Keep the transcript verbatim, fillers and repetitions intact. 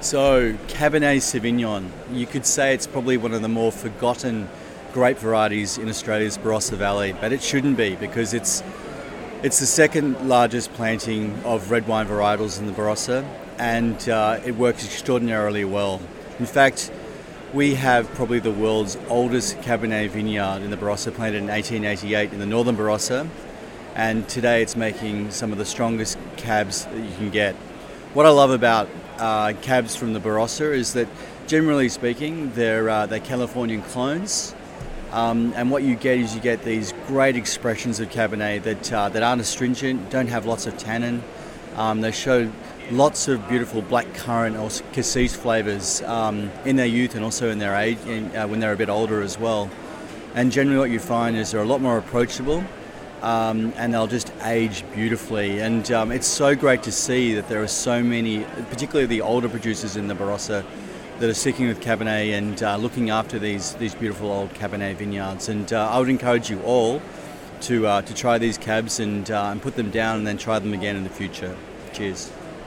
So Cabernet Sauvignon, you could say it's probably one of the more forgotten grape varieties in Australia's Barossa Valley, but it shouldn't be because it's it's the second largest planting of red wine varietals in the Barossa, and uh, it works extraordinarily well. In fact, we have probably the world's oldest Cabernet vineyard in the Barossa, planted in eighteen eighty-eight in the northern Barossa, and today it's making some of the strongest cabs that you can get. What I love about uh, cabs from the Barossa is that, generally speaking, they're, uh, they're Californian clones, um, and what you get is you get these great expressions of Cabernet that, uh, that aren't astringent, don't have lots of tannin. Um, they show lots of beautiful black currant or cassis flavours um, in their youth and also in their age, in, uh, when they're a bit older as well. And generally what you find is they're a lot more approachable um, and they'll just age beautifully. And um, it's so great to see that there are so many, particularly the older producers in the Barossa, that are sticking with Cabernet and uh, looking after these these beautiful old Cabernet vineyards. And uh, I would encourage you all to, uh, to try these cabs and, uh, and put them down and then try them again in the future. Cheers.